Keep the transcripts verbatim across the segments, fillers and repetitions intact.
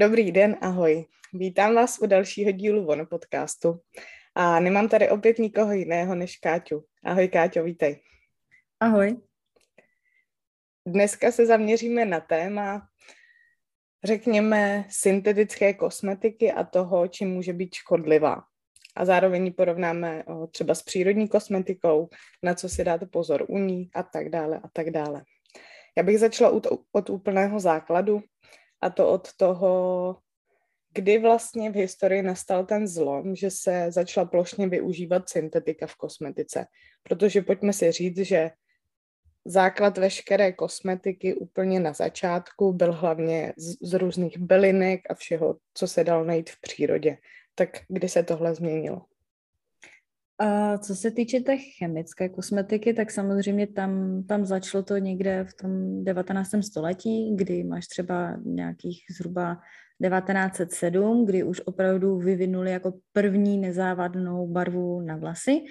Dobrý den, ahoj. Vítám vás u dalšího dílu VONO podcastu. A nemám tady opět nikoho jiného než Káťu. Ahoj Káťo, vítej. Ahoj. Dneska se zaměříme na téma, řekněme, syntetické kosmetiky a toho, čím může být škodlivá. A zároveň ji porovnáme třeba s přírodní kosmetikou, na co si dáte pozor u ní a tak dále a tak dále. Já bych začala od, od úplného základu, a to od toho, kdy vlastně v historii nastal ten zlom, že se začala plošně využívat syntetika v kosmetice. Protože pojďme si říct, že základ veškeré kosmetiky úplně na začátku byl hlavně z, z různých bylinek a všeho, co se dalo najít v přírodě. Tak kdy se tohle změnilo? A co se týče té chemické kosmetiky, tak samozřejmě tam, tam začalo to někde v tom devatenáctém století, kdy máš třeba nějakých zhruba devatenáct set sedm, kdy už opravdu vyvinuli jako první nezávadnou barvu na vlasy.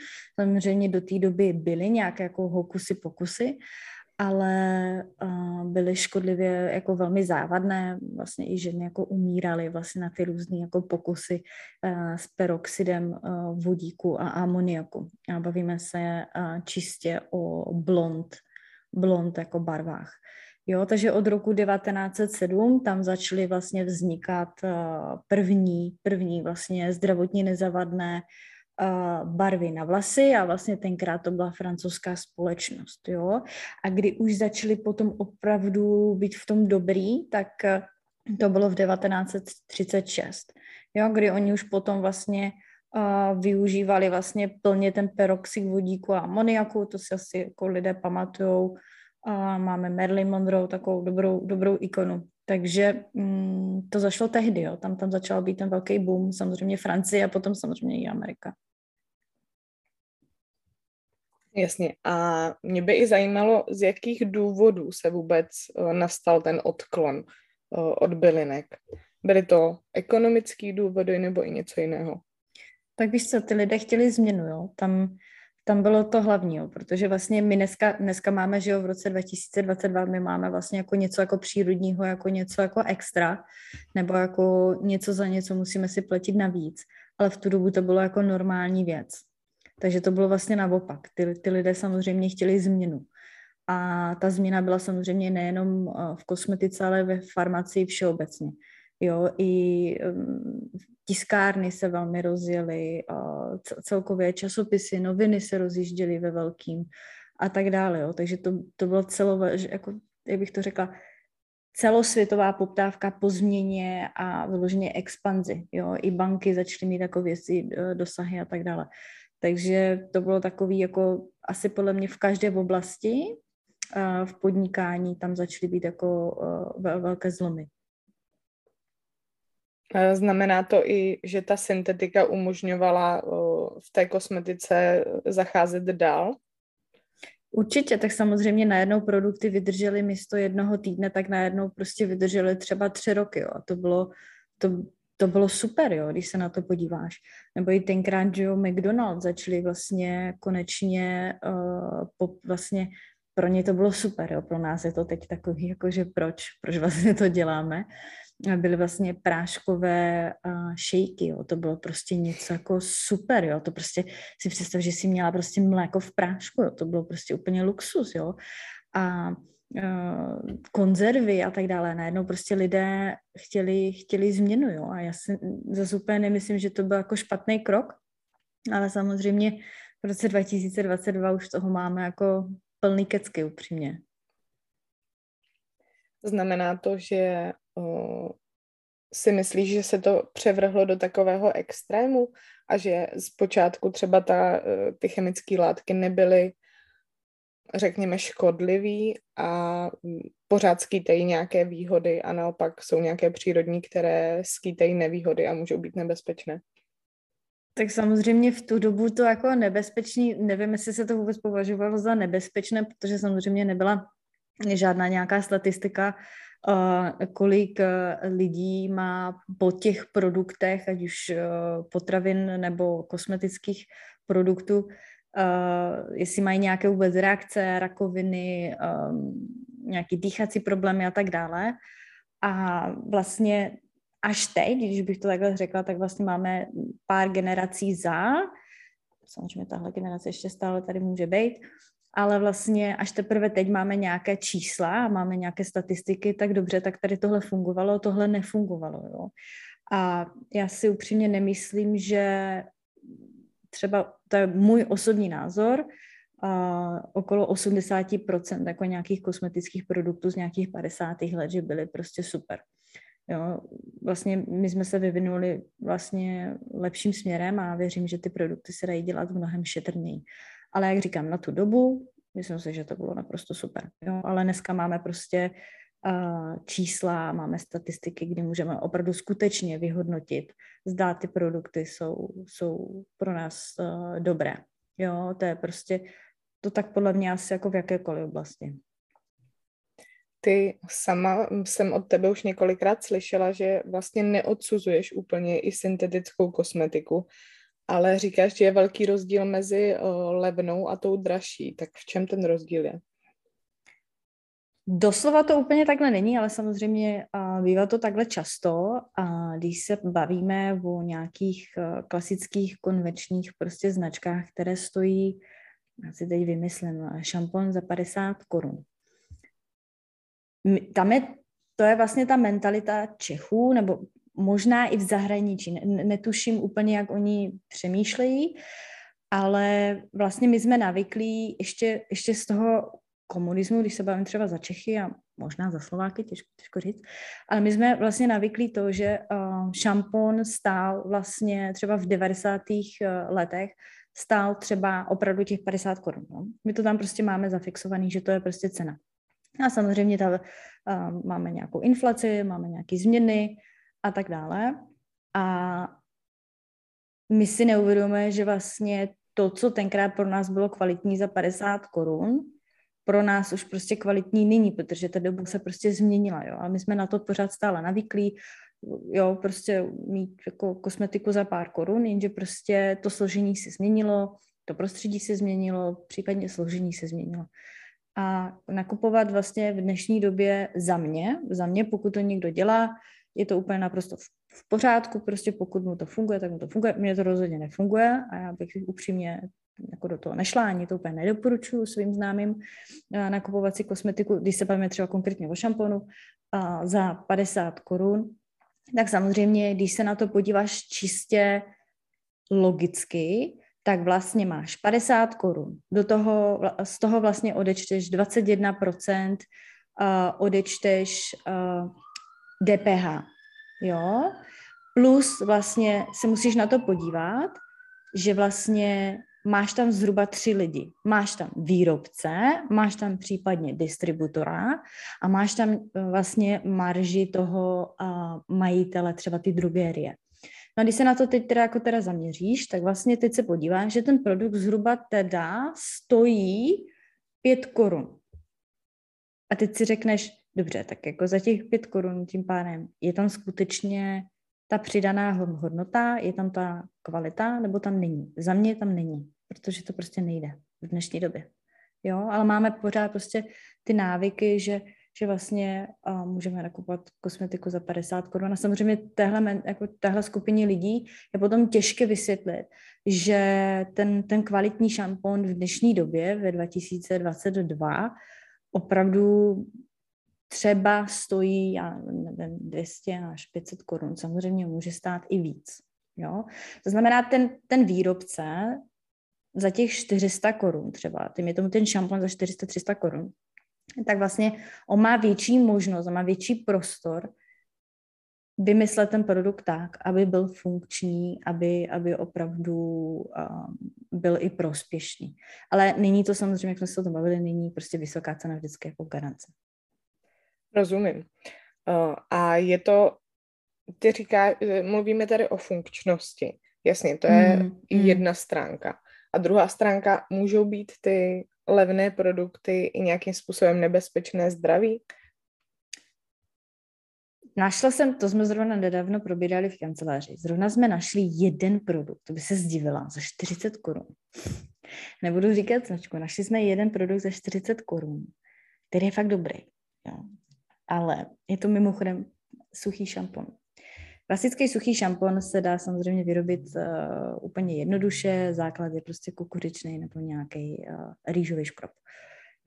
Samozřejmě do té doby byly nějaké jako hokusy pokusy, ale uh, byly škodlivě jako velmi závadné, vlastně i ženy jako umíraly vlastně na ty různé jako pokusy uh, s peroxidem uh, vodíku a amoniaku. A bavíme se uh, čistě o blond, blond jako barvách. Jo, takže od roku devatenáct set sedm tam začaly vlastně vznikat uh, první, první vlastně zdravotně nezávadné barvy na vlasy a vlastně tenkrát to byla francouzská společnost, jo. A kdy už začali potom opravdu být v tom dobrý, tak to bylo v devatenáct set třicet šest, jo, kdy oni už potom vlastně uh, využívali vlastně plně ten peroxid vodíku a amoniaku, to si asi jako lidé pamatujou, uh, máme Marilyn Monroe, takovou dobrou, dobrou ikonu. Takže mm, to zašlo tehdy, jo. Tam, tam začal být ten velký boom, samozřejmě Francie a potom samozřejmě i Amerika. Jasně. A mě by i zajímalo, z jakých důvodů se vůbec nastal ten odklon od bylinek. Byly to ekonomické důvody nebo i něco jiného? Tak víš co, ty lidé chtěli změnu, jo. Tam, tam bylo to hlavní, jo. Protože vlastně my dneska, dneska máme, že jo, v roce dva tisíce dvacet dva my máme vlastně jako něco jako přírodního, jako něco jako extra, nebo jako něco za něco musíme si platit navíc. Ale v tu dobu to bylo jako normální věc. Takže to bylo vlastně naopak. Ty, ty lidé samozřejmě chtěli změnu. A ta změna byla samozřejmě nejenom v kosmetice, ale ve farmacii všeobecně. Jo, i tiskárny se velmi rozjely, celkově časopisy, noviny se rozjížděly ve velkým a tak dále. Jo. Takže to, to bylo celo, jako, jak bych to řekla, celosvětová poptávka po změně a vyloženě expanzi. Jo. I banky začaly mít takové věci, dosahy a tak dále. Takže to bylo takový, jako asi podle mě v každé oblasti v podnikání tam začaly být jako velké zlomy. Znamená to i, že ta syntetika umožňovala v té kosmetice zacházet dál? Určitě, tak samozřejmě najednou produkty vydržely místo jednoho týdne, tak najednou prostě vydržely třeba tři roky. Jo. A to bylo... To, To bylo super, jo, když se na to podíváš. Nebo i tenkrát, že jo, McDonald začali vlastně konečně, uh, po, vlastně pro ně to bylo super, jo, pro nás je to teď takový, jakože proč, proč vlastně to děláme. Byly vlastně práškové uh, šejky, jo, to bylo prostě něco jako super, jo, to prostě si představ, že jsi měla prostě mléko v prášku, jo, to bylo prostě úplně luxus, jo. A konzervy a tak dále. Najednou prostě lidé chtěli, chtěli změnu, jo. A já si zase úplně nemyslím, že to byl jako špatný krok, ale samozřejmě v roce dva tisíce dvacet dva už toho máme jako plný kecky, upřímně. Znamená to, že o, si myslíš, že se to převrhlo do takového extrému a že zpočátku třeba ta, ty chemické látky nebyly řekněme škodlivý a pořád skýtají nějaké výhody a naopak jsou nějaké přírodní, které skýtají nevýhody a můžou být nebezpečné. Tak samozřejmě v tu dobu to jako nebezpečný, nevím, jestli se to vůbec považovalo za nebezpečné, protože samozřejmě nebyla žádná nějaká statistika, kolik lidí má po těch produktech, ať už potravin nebo kosmetických produktů, jestli mají nějaké vůbec reakce, rakoviny, nějaký dýchací problémy a tak dále. A vlastně až teď, když bych to takhle řekla, tak vlastně máme pár generací za, samozřejmě tahle generace ještě stále tady může být, ale vlastně až teprve teď máme nějaké čísla a máme nějaké statistiky, tak dobře, tak tady tohle fungovalo, tohle nefungovalo. Jo. A já si upřímně nemyslím, že třeba, to je můj osobní názor, Uh, okolo osmdesát procent jako nějakých kosmetických produktů z nějakých padesátých let, že byly prostě super. Jo, vlastně my jsme se vyvinuli vlastně lepším směrem a věřím, že ty produkty se dají dělat mnohem šetrněji. Ale jak říkám, na tu dobu, myslím si, že to bylo naprosto super. Jo, ale dneska máme prostě uh, čísla, máme statistiky, kdy můžeme opravdu skutečně vyhodnotit, zda ty produkty jsou, jsou pro nás uh, dobré. Jo, to je prostě to tak podle mě asi jako v jakékoliv oblasti. Ty sama jsem od tebe už několikrát slyšela, že vlastně neodsuzuješ úplně i syntetickou kosmetiku, ale říkáš, že je velký rozdíl mezi levnou a tou dražší. Tak v čem ten rozdíl je? Doslova to úplně takhle není, ale samozřejmě bývá to takhle často, a když se bavíme o nějakých klasických konvenčních prostě značkách, které stojí, já si teď vymyslím, šampon za padesát korun. Tam je, to je vlastně ta mentalita Čechů, nebo možná i v zahraničí, netuším úplně, jak oni přemýšlejí, ale vlastně my jsme navyklí ještě, ještě z toho komunismu, když se bavím třeba za Čechy a možná za Slováky, těžko, těžko říct, ale my jsme vlastně navyklí to, že šampon stál vlastně třeba v devadesátých letech, stál třeba opravdu těch padesát korun. No? My to tam prostě máme zafixovaný, že to je prostě cena. A samozřejmě tam máme nějakou inflaci, máme nějaké změny a tak dále. A my si neuvědomujeme, že vlastně to, co tenkrát pro nás bylo kvalitní za padesát korun, pro nás už prostě kvalitní nyní, protože ta doba se prostě změnila, jo, a my jsme na to pořád stále navyklí, jo, prostě mít jako kosmetiku za pár korun, jenže prostě to složení se změnilo, to prostředí se změnilo, případně složení se změnilo. A nakupovat vlastně v dnešní době za mě, za mě, pokud to někdo dělá, je to úplně naprosto v pořádku, prostě pokud mu to funguje, tak mu to funguje, mně to rozhodně nefunguje a já bych upřímně jako do toho nešla, ani to úplně nedoporučuji svým známým nakupovat si kosmetiku, když se bavíme třeba konkrétně o šamponu, za padesát korun, tak samozřejmě, když se na to podíváš čistě logicky, tak vlastně máš padesát korun, do toho, z toho vlastně odečteš dvacet jedna procent, odečteš D P H, jo, plus vlastně se musíš na to podívat, že vlastně máš tam zhruba tři lidi. Máš tam výrobce, máš tam případně distributora a máš tam vlastně marži toho majitele, třeba ty drogérie. No a když se na to teď teda, jako teda zaměříš, tak vlastně teď se podíváš, že ten produkt zhruba teda stojí pět korun. A teď si řekneš, dobře, tak jako za těch pět korun tím pádem je tam skutečně ta přidaná hodnota, je tam ta kvalita, nebo tam není. Za mě tam není, protože to prostě nejde v dnešní době. Jo, ale máme pořád prostě ty návyky, že, že vlastně uh, můžeme nakupovat kosmetiku za padesát korun. A samozřejmě téhle, jako téhle skupině lidí je potom těžké vysvětlit, že ten, ten kvalitní šampon v dnešní době, ve dva tisíce dvacet dva, opravdu třeba stojí, já nevím, dvě stě až pět set korun, samozřejmě může stát i víc. Jo? To znamená, ten, ten výrobce za těch čtyři sta korun třeba, tím je tomu ten šampon za čtyři sta až tři sta korun, tak vlastně on má větší možnost, on má větší prostor vymyslet ten produkt tak, aby byl funkční, aby, aby opravdu um, byl i prospěšný. Ale není to samozřejmě, jak jsme se o tom bavili, není prostě vysoká cena vždycky jako garance. Rozumím. A je to, ty říkáš, mluvíme tady o funkčnosti. Jasně, to je mm, jedna mm. stránka. A druhá stránka můžou být ty levné produkty i nějakým způsobem nebezpečné zdraví? Našla jsem, to jsme zrovna nedávno probírali v kanceláři, zrovna jsme našli jeden produkt, to by se zdivila, za čtyřicet korun. Nebudu říkat značku, našli jsme jeden produkt za čtyřicet korun, který je fakt dobrý. Jo. Ale je to mimochodem suchý šampon. Klasický suchý šampon se dá samozřejmě vyrobit uh, úplně jednoduše, základ je prostě kukuřičný nebo nějaký uh, rýžový škrob.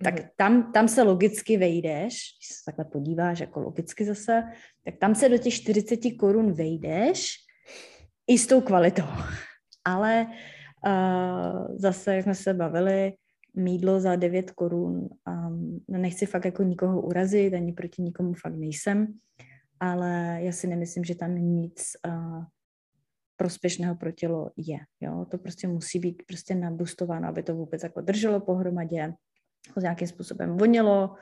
Tak tam, tam se logicky vejdeš, když se takhle podíváš, jako logicky zase, tak tam se do těch čtyřicet korun vejdeš i s tou kvalitou. Ale uh, zase, jak jsme se bavili, mýdlo za devět korun, um, nechci fakt jako nikoho urazit, ani proti nikomu fakt nejsem, ale já si nemyslím, že tam nic uh, prospěšného pro tělo je. Jo? To prostě musí být prostě nabustováno, aby to vůbec jako drželo pohromadě, ho nějakým způsobem vonělo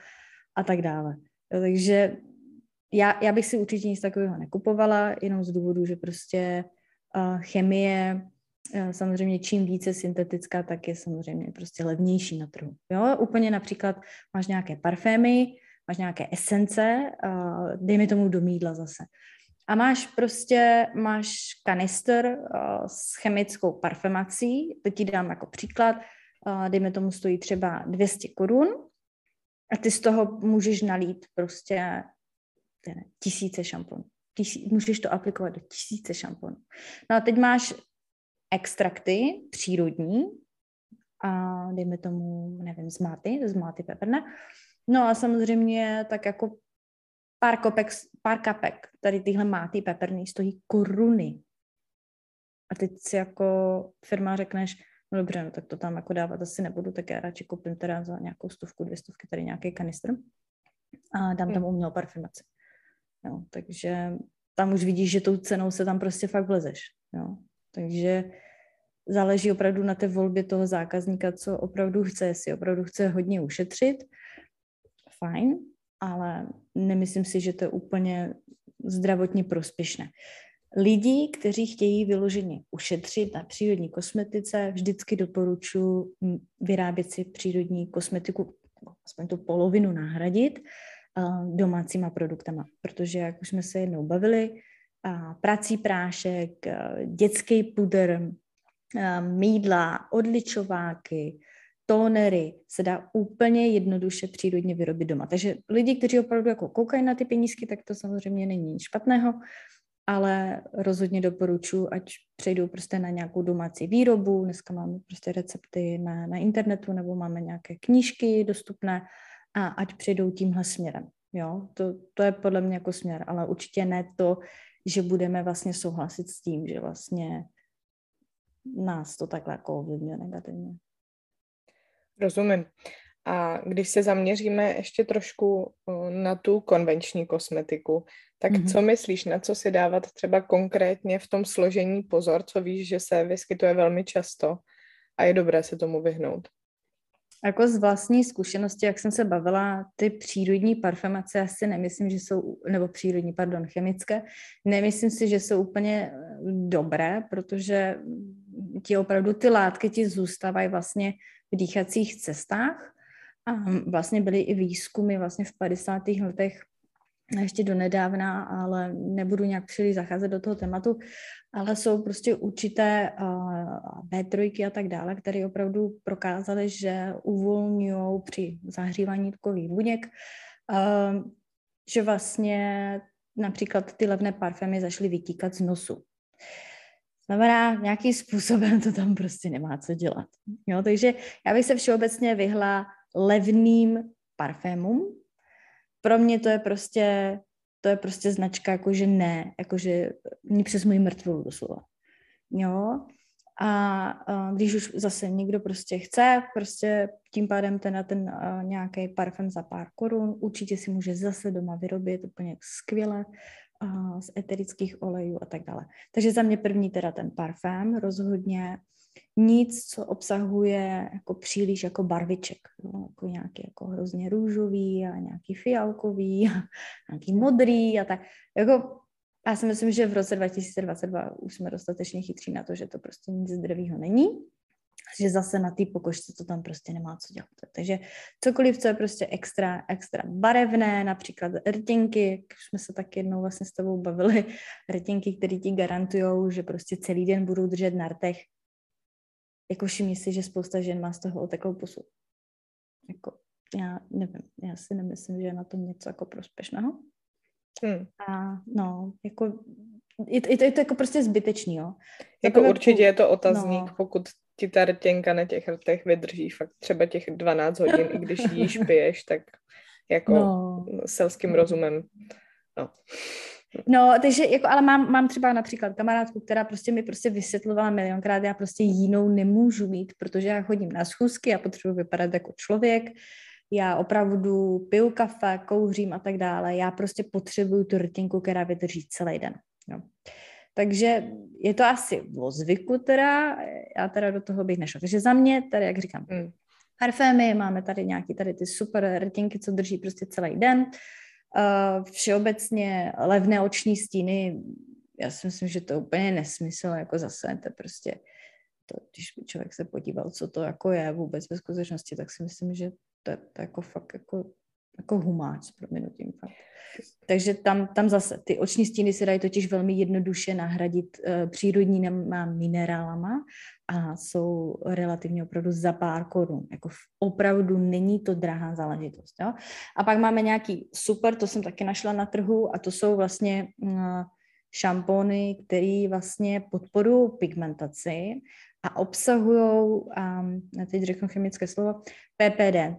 a tak dále. Takže já, já bych si určitě nic takového nekupovala, jenom z důvodu, že prostě uh, chemie, uh, samozřejmě čím více syntetická, tak je samozřejmě prostě levnější na trhu. Jo? Úplně například máš nějaké parfémy, máš nějaké esence, uh, dej mi tomu do mýdla zase. A máš prostě, máš kanister uh, s chemickou parfemací, teď ti dám jako příklad, dejme tomu stojí třeba dvě stě korun a ty z toho můžeš nalít prostě ne, tisíce šamponů. Tisí, můžeš to aplikovat do tisíce šamponů. No a teď máš extrakty přírodní a dejme tomu, nevím, z máty, z máty peprné. No a samozřejmě tak jako pár, kopek, pár kapek tady tyhle máty peprný stojí koruny. A teď si jako firma řekneš, no dobře, no tak to tam jako dávat asi nebudu, tak já radši koupím teda za nějakou stovku, dvě stovky tady nějaký kanistr a dám tam umělou parfumaci. Jo, takže tam už vidíš, že tou cenou se tam prostě fakt vlezeš. Jo. Takže záleží opravdu na té volbě toho zákazníka, co opravdu chce, jestli opravdu chce hodně ušetřit, fajn, ale nemyslím si, že to je úplně zdravotně prospěšné. Lidi, kteří chtějí vyloženě ušetřit na přírodní kosmetice, vždycky doporučuji vyrábět si přírodní kosmetiku, aspoň tu polovinu nahradit domácíma produktama, protože, jak už jsme se jednou bavili, prací prášek, dětský pudr, mýdla, odličováky, tónery se dá úplně jednoduše přírodně vyrobit doma. Takže lidi, kteří opravdu jako koukají na ty penízky, tak to samozřejmě není nic špatného, ale rozhodně doporučuji, ať přejdou prostě na nějakou domácí výrobu. Dneska máme prostě recepty na, na internetu nebo máme nějaké knížky dostupné a ať přejdou tímhle směrem. Jo? To, to je podle mě jako směr, ale určitě ne to, že budeme vlastně souhlasit s tím, že vlastně nás to takhle jako ovlivňuje negativně. Rozumím. A když se zaměříme ještě trošku na tu konvenční kosmetiku, tak mm-hmm. co myslíš, na co si dávat třeba konkrétně v tom složení pozor, co víš, že se vyskytuje velmi často a je dobré se tomu vyhnout? Jako z vlastní zkušenosti, jak jsem se bavila, ty přírodní parfumace asi nemyslím, že jsou, nebo přírodní, pardon, chemické, nemyslím si, že jsou úplně dobré, protože ti opravdu ty látky ti zůstávají vlastně v dýchacích cestách. A vlastně byly i výzkumy vlastně v padesátých letech, ještě donedávna, ale nebudu nějak příliš zacházet do toho tématu, ale jsou prostě určité bé tři a tak dále, které opravdu prokázaly, že uvolňují při zahřívání tukových buněk, že vlastně například ty levné parfémy zašly vytíkat z nosu. Znamená, nějakým způsobem to tam prostě nemá co dělat. Jo, takže já bych se všeobecně vyhla levným parfémům. Pro mě to je prostě, to je prostě značka, jakože ne, jakože mě přes moji mrtvolu doslova. Jo? A, a když už zase někdo prostě chce, prostě tím pádem ten, ten a, nějaký parfém za pár korun, určitě si může zase doma vyrobit úplně skvěle a, z eterických olejů a tak dále. Takže za mě první teda ten parfém, rozhodně nic, co obsahuje jako příliš jako barviček, no, jako nějaký jako hrozně růžový a nějaký fialkový a nějaký modrý a tak. Jako, já si myslím, že v roce dva tisíce dvacet dva už jsme dostatečně chytří na to, že to prostě nic zdravýho není že zase na té pokožce to tam prostě nemá co dělat. Takže cokoliv, co je prostě extra, extra barevné, například rtěnky, jak jsme se tak jednou vlastně s tebou bavili, rtěnky, které ti garantujou, že prostě celý den budou držet na rtech. Jako všimni si, že spousta žen má z toho takovou posu. Jako, já nevím, já si nemyslím, že je na tom něco jako prospěšného. Hmm. A no, jako je to, je to, je to jako prostě zbytečný, jo. Jako Zaprvé, určitě je to otazník, no. Pokud ti ta rtěnka na těch rtech vydrží fakt třeba těch dvanáct hodin, i když jíš, piješ, tak jako no. selským rozumem. No. No, takže jako, ale mám, mám třeba například kamarádku, která prostě mi prostě vysvětlovala milionkrát, já prostě jinou nemůžu mít, protože já chodím na schůzky, já potřebuji vypadat jako člověk, já opravdu piju kafe, kouřím a tak dále, já prostě potřebuju tu rtinku, která vydrží celý den. No. Takže je to asi o zvyku teda, já teda do toho bych nešla. Takže za mě tady, jak říkám, mm. parfémy, máme tady nějaký tady ty super rtinky, co drží prostě celý den. Uh, všeobecně levné oční stíny, já si myslím, že to je úplně nesmysl, jako zase to prostě, to, když by člověk se podíval, co to jako je vůbec ve skutečnosti, tak si myslím, že to je to jako fakt jako jako humáč, prominutím fakt. Takže tam, tam zase, ty oční stíny se dají totiž velmi jednoduše nahradit e, přírodníma minerálama a jsou relativně opravdu za pár korun. Jako opravdu není to drahá záležitost. Jo? A pak máme nějaký super, to jsem taky našla na trhu, a to jsou vlastně mh, šampóny, které vlastně podporují pigmentaci a obsahují, já teď řeknu chemické slovo, P P D,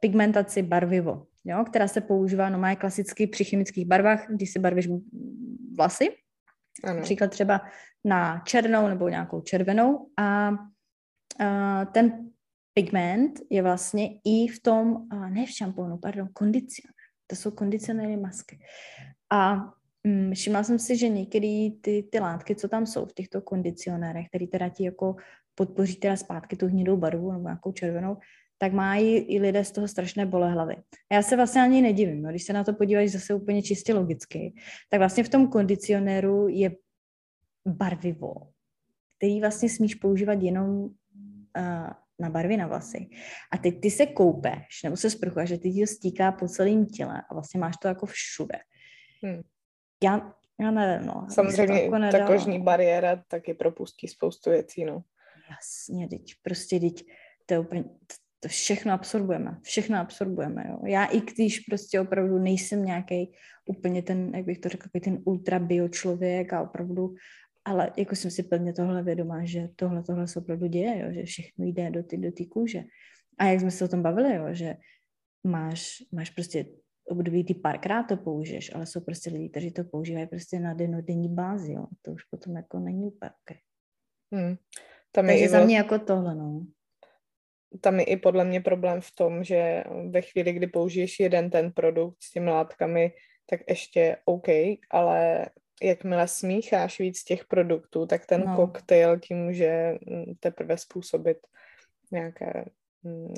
pigmentaci barvivo, jo, která se používá, no, má klasicky při chemických barvách, když si barvíš vlasy, například třeba na černou nebo nějakou červenou, a, a ten pigment je vlastně i v tom, ne v šampónu, pardon, kondicionér. To jsou kondicionéry masky. A mm, všimla jsem si, že některé ty, ty látky, co tam jsou v těchto kondicionérech, které teda ti jako podpoří teda zpátky tu hnědou barvu nebo nějakou červenou, tak mají i lidé z toho strašné bolehlavy. A já se vlastně ani nedivím, no, když se na to podíváš zase úplně čistě logicky, tak vlastně v tom kondicionéru je barvivo, který vlastně smíš používat jenom uh, na barvy na vlasy. A teď ty se koupeš, nebo se sprchuješ, že ty to stíká po celém těle a vlastně máš to jako všude. Hmm. Já, já nevím, no. Samozřejmě jako ta kožní bariéra taky propustí spoustu věcí, no. Jasně, teď prostě, teď to je úplně... To všechno absorbujeme, všechno absorbujeme, jo. Já i když prostě opravdu nejsem nějaký úplně ten, jak bych to řekla, ten ultra bio člověk a opravdu, ale jako jsem si plně tohle vědomá, že tohle, tohle se opravdu děje, jo, že všechno jde do ty, do ty kůže. A jak jsme se o tom bavili, jo, že máš, máš prostě období, ty párkrát to použiješ, ale jsou prostě lidi, kteří to používají prostě na dennodenní bázi, jo. To už potom jako není úplně okay. Hmm. Tam Takže je za mě jako tohle, no. Tam je i podle mě problém v tom, že ve chvíli, kdy použiješ jeden ten produkt s těmi látkami, tak ještě OK, ale jakmile smícháš víc těch produktů, tak ten no. koktejl ti může teprve způsobit nějaké,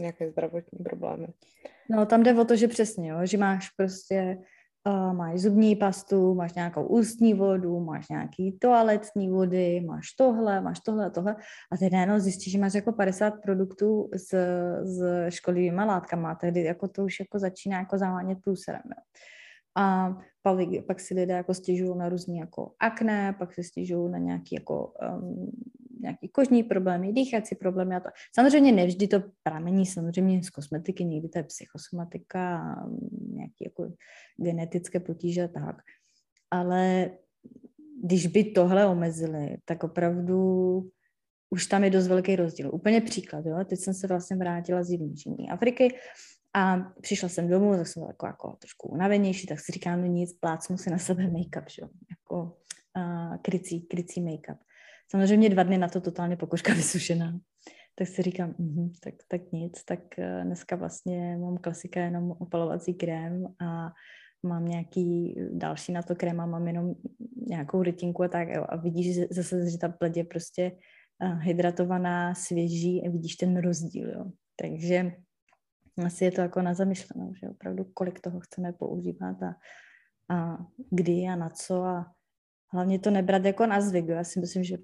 nějaké zdravotní problémy. No tam jde o to, že přesně, jo, že máš prostě, uh, máš zubní pastu, máš nějakou ústní vodu, máš nějaký toaletní vody, máš tohle, máš tohle a tohle. A teď najednou zjistíš, že máš jako padesát produktů s, s škodlivýma látkama. Tehdy jako to už jako začíná jako zavánět průserem. A pak, pak si lidé jako stěžují na různý jako akné, pak si stěžují na nějaký jako... Um, nějaký kožní problémy, dýchací problémy a to. Samozřejmě nevždy to pramení samozřejmě z kosmetiky, někdy to je psychosomatika, nějaké jako genetické potíže a tak. Ale když by tohle omezili, tak opravdu už tam je dost velký rozdíl. Úplně příklad, jo? Teď jsem se vlastně vrátila z Jižní Afriky a přišla jsem domů, tak jsem byla jako, jako trošku unavenější, tak si říkám, no nic, plácnu si na sebe make-up, že? Jako uh, krycí, krycí make-up. Samozřejmě dva dny na to totálně pokožka vysušená. Tak si říkám, mm-hmm, tak, tak nic, tak dneska vlastně mám klasika jenom opalovací krém a mám nějaký další na to krém a mám jenom nějakou rytinku a tak. Jo. A vidíš zase, že ta pleť je prostě hydratovaná, svěží a vidíš ten rozdíl. Jo. Takže asi je to jako na zamyšlenou, že opravdu kolik toho chceme používat a, a kdy a na co a hlavně to nebrat jako na zvyk. Já si myslím, že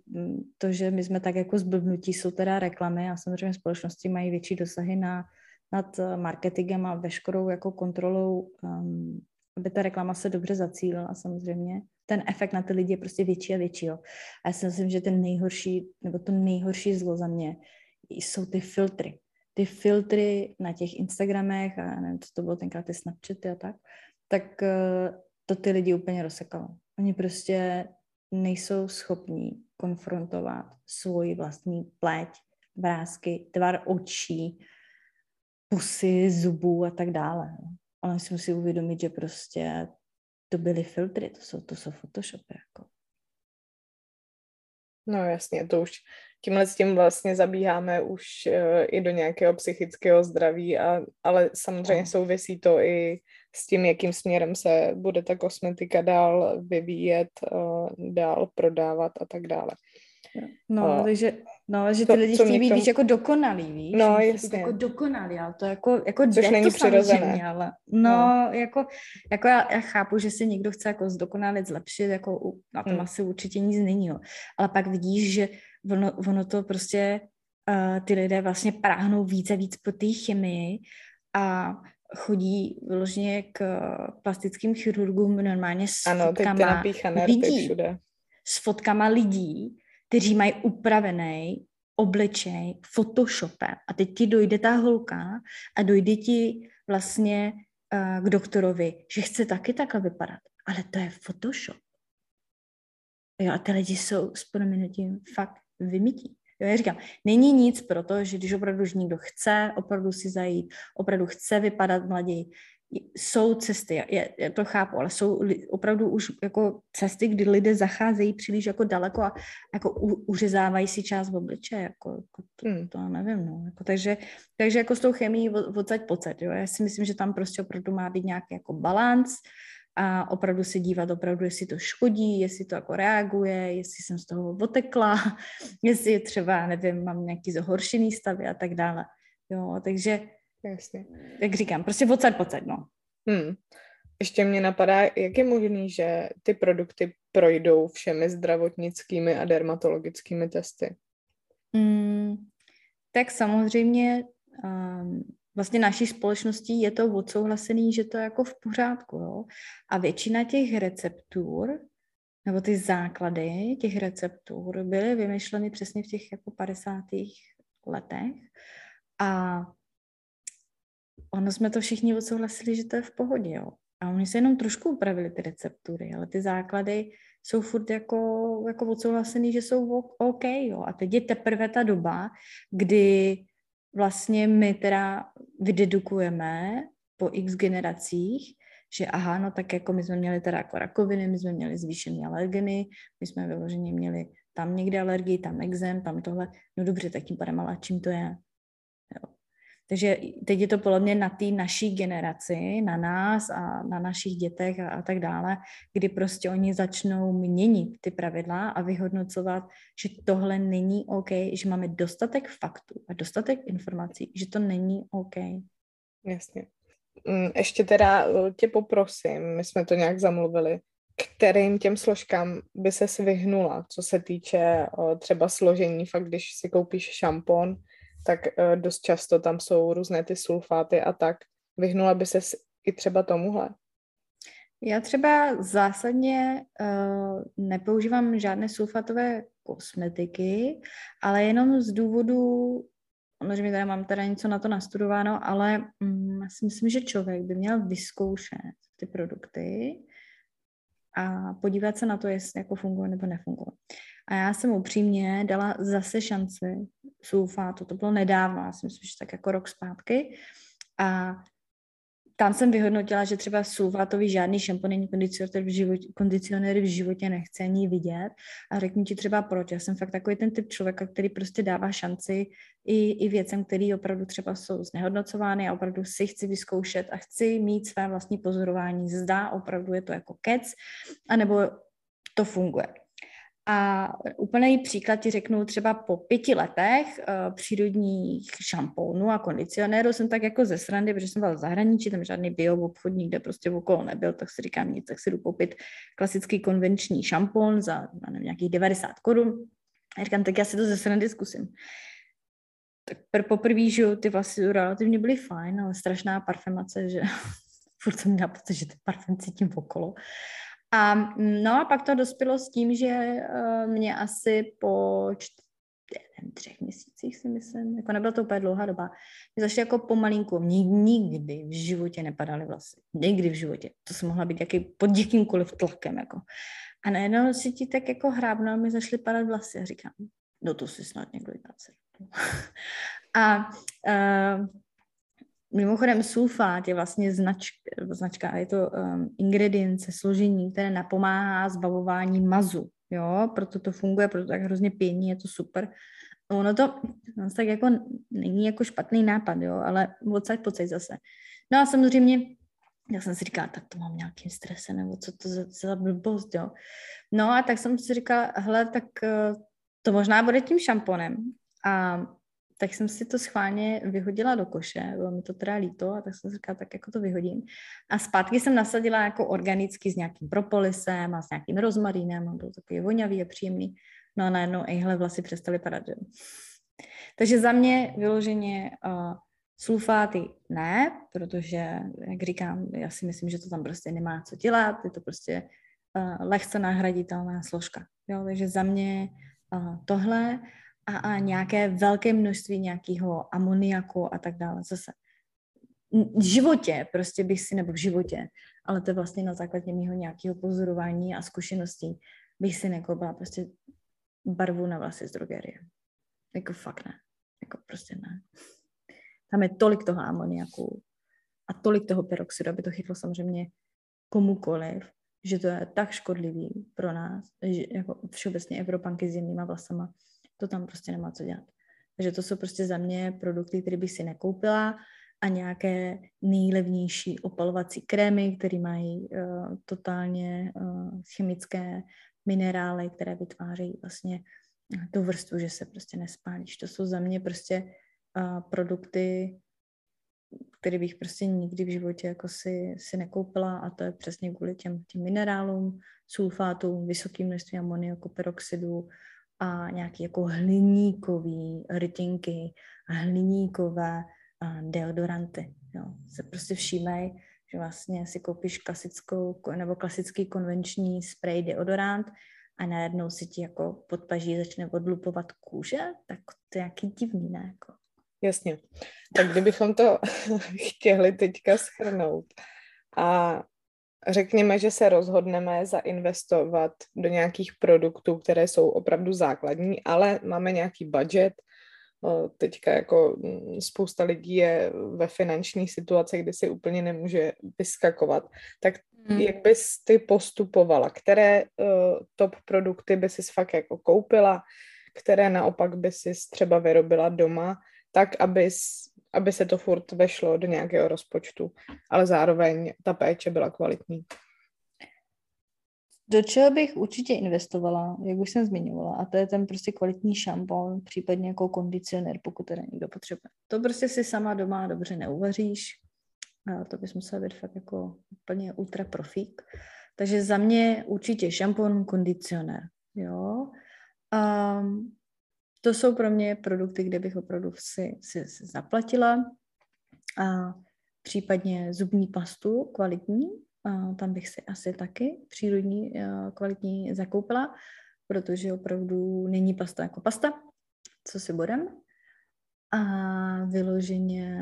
to, že my jsme tak jako zblbnutí, jsou teda reklamy a samozřejmě společnosti mají větší dosahy na, nad marketingem a veškerou jako kontrolou, um, aby ta reklama se dobře zacílila samozřejmě. Ten efekt na ty lidi je prostě větší a větší. Jo. A já si myslím, že ten nejhorší, nebo to nejhorší zlo za mě jsou ty filtry. Ty filtry na těch Instagramech a nevím, co to bylo tenkrát, ty Snapchaty a tak, tak to ty lidi úplně rozsekalo. Oni prostě nejsou schopní konfrontovat svoji vlastní pleť, vrásky, tvar očí, pusy, zubů a tak dále. Ale si musí uvědomit, že prostě to byly filtry, to jsou, to jsou photoshopy. Jako. No jasně, to už tímhle s tím vlastně zabíháme už uh, i do nějakého psychického zdraví, a, ale samozřejmě souvisí to i s tím, jakým směrem se bude ta kosmetika dál vyvíjet, uh, dál prodávat a tak dále. No, uh, takže no, že ty to, lidi chtějí být víc jako dokonalý, víš? No, jasně. Jako dokonalý, ale to jako, jako což jde, není to samozřejmě, ale no, no. Jako, jako já, já chápu, že si někdo chce jako zdokonalit, zlepšit, jako na tom mm. asi určitě nic není, jo. Ale pak vidíš, že ono, ono to prostě, uh, ty lidé vlastně práhnou víc a víc po té chemii a chodí vyloženě k plastickým chirurgům normálně s ano, fotkama lidí. Všude. S fotkama lidí, kteří mají upravený obličej photoshopem. A teď ti dojde ta holka a dojde ti vlastně uh, k doktorovi, že chce taky takhle vypadat. Ale to je photoshop. Jo, a ty lidi jsou s prominutím fakt vymytí. Jo, já říkám, není nic pro to, že když opravdu už někdo chce opravdu si zajít, opravdu chce vypadat mlaději, jsou cesty, já to chápu, ale jsou opravdu už jako cesty, kdy lidé zacházejí příliš jako daleko a jako u, uřezávají si část v obliče, jako, jako to, hmm. to nevím, no. Jako, takže, takže jako s tou chemií odsaď pocet, jo. Já si myslím, že tam prostě opravdu má být nějaký jako balanc a opravdu se dívat opravdu, jestli to škodí, jestli to jako reaguje, jestli jsem z toho otekla, jestli je třeba, nevím, mám nějaký zhoršený stavy a tak dále, jo, takže jasně. Jak říkám, prostě odsaď pocet, no. Hmm. Ještě mě napadá, jak je možný, že ty produkty projdou všemi zdravotnickými a dermatologickými testy? Hmm. Tak samozřejmě um, vlastně naší společností je to odsouhlasený, že to je jako v pořádku, jo. A většina těch receptur, nebo ty základy těch receptur byly vymyšleny přesně v těch jako padesátých letech a ono jsme to všichni odsouhlasili, že to je v pohodě, jo. A oni se jenom trošku upravili ty receptury, ale ty základy jsou furt jako, jako odsouhlasený, že jsou OK, jo. A teď je teprve ta doba, kdy vlastně my teda vydedukujeme po x generacích, že aha, no tak jako my jsme měli teda jako rakoviny, my jsme měli zvýšené alergeny, my jsme vyloženě měli tam někde alergii, tam ekzem, tam tohle. No dobře, tak tím pádem, ale čím to je? Jo. Takže teď je to podle mě na té naší generaci, na nás a na našich dětech a, a tak dále, kdy prostě oni začnou měnit ty pravidla a vyhodnocovat, že tohle není OK, že máme dostatek faktů a dostatek informací, že to není OK. Jasně. Ještě teda tě poprosím, my jsme to nějak zamluvili, kterým těm složkám by ses vyhnula, co se týče třeba složení, fakt když si koupíš šampon, tak dost často tam jsou různé ty sulfáty a tak. Vyhnula by ses i třeba tomuhle? Já třeba zásadně uh, nepoužívám žádné sulfátové kosmetiky, ale jenom z důvodu, ono, že mi tady mám teda něco na to nastudováno, ale um, já si myslím, že člověk by měl vyzkoušet ty produkty a podívat se na to, jestli jako funguje nebo nefunguje. A já jsem upřímně dala zase šanci sulfátu. To bylo nedávno, já si myslím, že tak jako rok zpátky. A tam jsem vyhodnotila, že třeba sulfátový žádný šampon ani kondicionéry v životě nechci ani vidět. A řeknu ti třeba proč. Já jsem fakt takový ten typ člověka, který prostě dává šanci i, i věcem, který opravdu třeba jsou znehodnocovány a opravdu si chci vyzkoušet a chci mít své vlastní pozorování. Zda opravdu je to jako kec, anebo to funguje. A úplný příklad ti řeknu, třeba po pěti letech uh, přírodních šamponů a kondicionérů jsem tak jako ze srandy, protože jsem byla v zahraničí, tam žádný bio obchod nikde prostě okolo nebyl, tak si říkám nic, tak si jdu koupit klasický konvenční šampon za nevím, nějakých devadesát korun. A říkám, tak já si to ze srandy zkusím. Tak poprvé, že ty vlasy relativně byly fajn, ale strašná parfemace, že furt jsem měla pocit, že ten parfém cítím okolo. A, no a pak to dospělo s tím, že uh, mě asi po čty, nevím, třech měsících si myslím, jako nebyla to úplně dlouhá doba, mě začaly jako pomalinku, mě nikdy v životě nepadaly vlasy, nikdy v životě, to jsem mohla být jaký, pod jakýmkoliv tlakem, jako. A najednou si ti tak jako hrábno, mi začaly padat vlasy a říkám, no to si snad někdo vypáce. A uh, mimochodem sulfát je vlastně znač, značka, je to um, ingredience, složení, které napomáhá zbavování mazu, jo, proto to funguje, proto tak hrozně pěkný, je to super. Ono to ono tak jako není jako špatný nápad, jo, ale odsaď pocať zase. No a samozřejmě, tak jsem si říkala, tak to mám nějakým stresem, nebo co to za, za blbost, jo. No a tak jsem si říkala, hele, tak uh, to možná bude tím šamponem. A tak jsem si to schválně vyhodila do koše, bylo mi to teda líto, a tak jsem si říkala, tak jako to vyhodím. A zpátky jsem nasadila jako organicky s nějakým propolisem a s nějakým rozmarínem, a byl takový vonavý a příjemný. No a najednou, ejhle, vlasy přestaly padat. Že? Takže za mě vyloženě uh, sulfáty ne, protože, jak říkám, já si myslím, že to tam prostě nemá co dělat, je to prostě uh, lehce nahraditelná složka. Jo? Takže za mě uh, tohle... A, a nějaké velké množství nějakého amoniaku a tak dále. Zase v životě prostě bych si, nebo v životě, ale to je vlastně na základě mýho nějakého pozorování a zkušeností, bych si nekoupila prostě barvu na vlasy z drogerie. Jako fakt ne. Jako prostě ne. Tam je tolik toho amoniaku a tolik toho peroxidu, aby to chytlo samozřejmě komukoliv, že to je tak škodlivý pro nás, že jako všeobecně Evropanky s jemnýma vlasama, to tam prostě nemá co dělat. Takže to jsou prostě za mě produkty, které bych si nekoupila, a nějaké nejlevnější opalovací krémy, které mají uh, totálně uh, chemické minerály, které vytvářejí vlastně tu vrstvu, že se prostě nespálíš. To jsou za mě prostě uh, produkty, které bych prostě nikdy v životě jako si, si nekoupila, a to je přesně kvůli těm, těm minerálům, sulfátům, vysokým množství amoniaku, peroxidu, a nějaké jako hliníkové rytinky a hliníkové deodoranty. Jo. Se prostě všímej, že vlastně si koupíš klasickou nebo klasický konvenční spray deodorant a najednou si ti jako pod paží začne odlupovat kůže, tak to je nějaký divný, ne? Jako. Jasně. Tak kdybychom to chtěli teďka shrnout a řekněme, že se rozhodneme zainvestovat do nějakých produktů, které jsou opravdu základní, ale máme nějaký budget. Teďka jako spousta lidí je ve finanční situaci, kdy si úplně nemůže vyskakovat. Tak hmm. jak bys ty postupovala? Které uh, top produkty by si fakt jako koupila? Které naopak by si třeba vyrobila doma? Tak, abys... aby se to furt vešlo do nějakého rozpočtu, ale zároveň ta péče byla kvalitní. Do čeho bych určitě investovala, jak už jsem zmiňovala, a to je ten prostě kvalitní šampon, případně jako kondicionér, pokud teda někdo potřebuje. To prostě si sama doma dobře neuvaříš, a to bys musela být fakt jako úplně ultra profík. Takže za mě určitě šampon, kondicionér, jo. Um, To jsou pro mě produkty, kde bych opravdu si, si, si zaplatila. A případně zubní pastu kvalitní, a tam bych si asi taky přírodní kvalitní zakoupila, protože opravdu není pasta jako pasta, co si budem. A vyloženě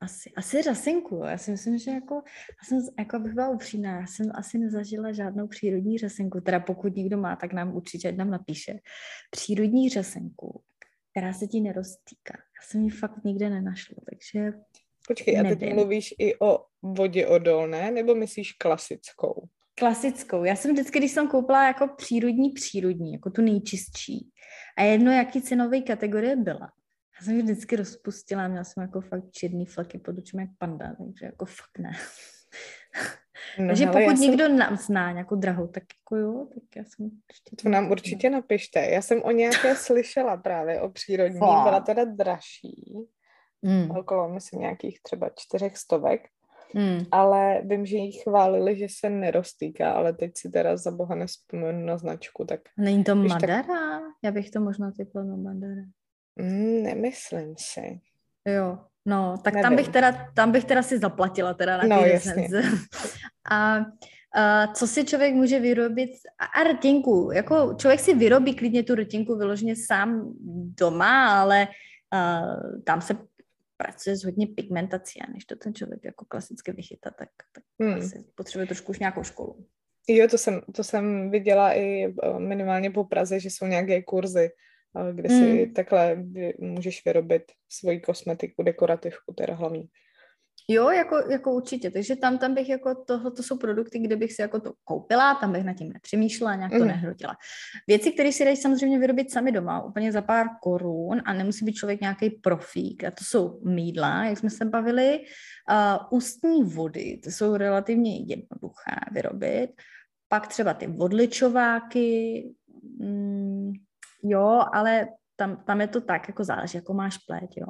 asi, asi řasinku. Já si myslím, že jako, já jsem, jako bych byla upřímná, já jsem asi nezažila žádnou přírodní řasinku, teda pokud někdo má, tak nám určitě nám napíše. Přírodní řasenku, která se ti neroztýká. Já jsem ji fakt nikde nenašla, takže Počkej, nevím. A teď mluvíš i o vodě odolné, nebo myslíš klasickou? Klasickou. Já jsem vždycky, když jsem koupila jako přírodní přírodní, jako tu nejčistší, a jedno, jaký cenový kategorie byla, já jsem ji vždycky rozpustila, měla jsem jako fakt černý fleky pod očima jak panda, takže jako fakt ne. No, takže hele, pokud někdo jsem... nám zná nějakou drahou, tak jako jo, tak já jsem... To nám určitě napište. Já jsem o nějaké slyšela právě o přírodní, Fá. byla teda dražší, mm. okolo myslím nějakých třeba čtyřech stovek, mm. ale vím, že jí chválili, že se neroztýká, ale teď si teda za boha nespomenu na značku, tak... Není to Madara? Tak... Já bych to možná typla na Madara. Mm, nemyslím si. Jo. No, tak tam bych, teda, tam bych teda si zaplatila teda na no, jasně. A, a co si člověk může vyrobit? A rtinku, jako člověk si vyrobí klidně tu rtinku vyloženě sám doma, ale a, tam se pracuje s hodně pigmentací, a než to ten člověk jako klasicky vychytá, tak, tak hmm. asi potřebuje trošku už nějakou školu. Jo, to jsem, to jsem viděla i minimálně po Praze, že jsou nějaké kurzy, kde si mm. takhle můžeš vyrobit svoji kosmetiku, dekorativku, teda hlavní. Jo, jako, jako určitě, takže tam, tam bych jako, tohle to jsou produkty, kde bych si jako to koupila, tam bych nad tím nepřemýšlela, nějak to mm. nehrotila. Věci, které si dají samozřejmě vyrobit sami doma, úplně za pár korun a nemusí být člověk nějaký profík, a to jsou mýdla, jak jsme se bavili, uh, ústní vody, ty jsou relativně jednoduché vyrobit, pak třeba ty odličováky, mm, jo, ale tam, tam je to tak, jako záleží, jako máš pleť, jo.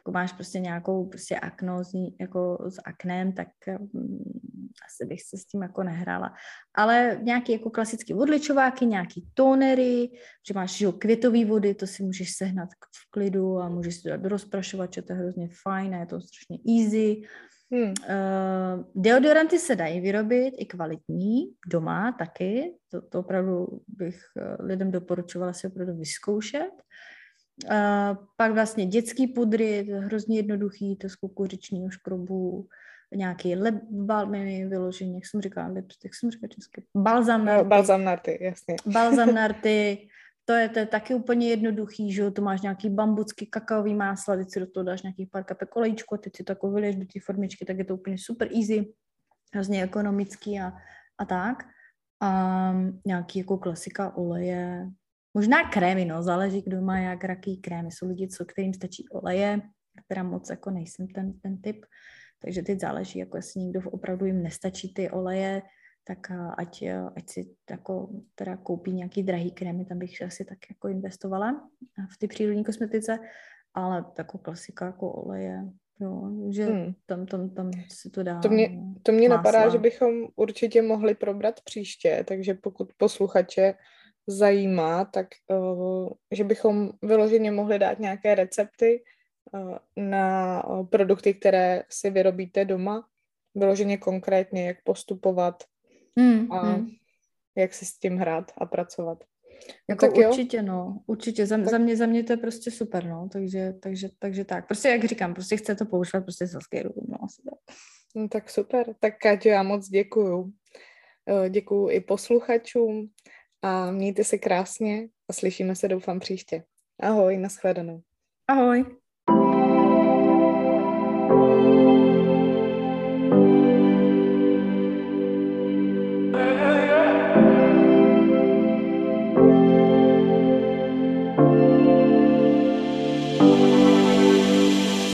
Jako máš prostě nějakou prostě akno z, jako s aknem, tak um, asi bych se s tím jako nehrála. Ale nějaký jako klasický odličováky, nějaký tónery, že máš jo, květový vody, to si můžeš sehnat v klidu a můžeš si to dát do rozprašovače, to je hrozně fajn a je to strašně easy. Hmm. Uh, deodoranty se dají vyrobit i kvalitní, doma taky, to, to opravdu bych lidem doporučovala si opravdu vyzkoušet. Uh, pak vlastně dětský pudry, to je hrozně jednoduchý, to z kukuřičního škrobu, nějaký lep, balmy vyložený, jak jsem říkala, lipstick, jak jsem říkala česky, balzam na rty. No, balzam na rty, jasně. Balzam na rty. To je, to je taky úplně jednoduchý, že jo, to máš nějaký bambucký kakaový másla, teď si do toho dáš nějaký pár kapek olejčku, teď si to jako vyliješ do té formičky, tak je to úplně super easy, hrozně ekonomický a, a tak. A nějaký jako klasika oleje, možná krémy, no, záleží, kdo má jak raký krémy, jsou lidi, co kterým stačí oleje, která moc jako nejsem ten, ten typ, takže teď záleží, jako jestli někdo opravdu jim nestačí ty oleje, tak ať, ať si jako teda koupí nějaký drahý krémy, tam bych asi tak jako investovala v ty přírodní kosmetice, ale jako klasika jako oleje, jo, že hmm. tam, tam, tam si to dá. To mě, to mě napadá, že bychom určitě mohli probrat příště, takže pokud posluchače zajímá, tak uh, že bychom vyloženě mohli dát nějaké recepty uh, na uh, produkty, které si vyrobíte doma, vyloženě konkrétně, jak postupovat, Hmm, a hmm. jak si s tím hrát a pracovat. Jako tak určitě, jo? no. Určitě. Za, tak... za, mě, za mě to je prostě super, no. Takže, takže, takže tak. Prostě jak říkám, prostě chce to používat prostě z hezký ruch, no. Asi tak. No, tak super. Tak Káťo, já moc děkuju. Děkuju i posluchačům a mějte se krásně a slyšíme se, doufám, příště. Ahoj, nashledanou. Ahoj.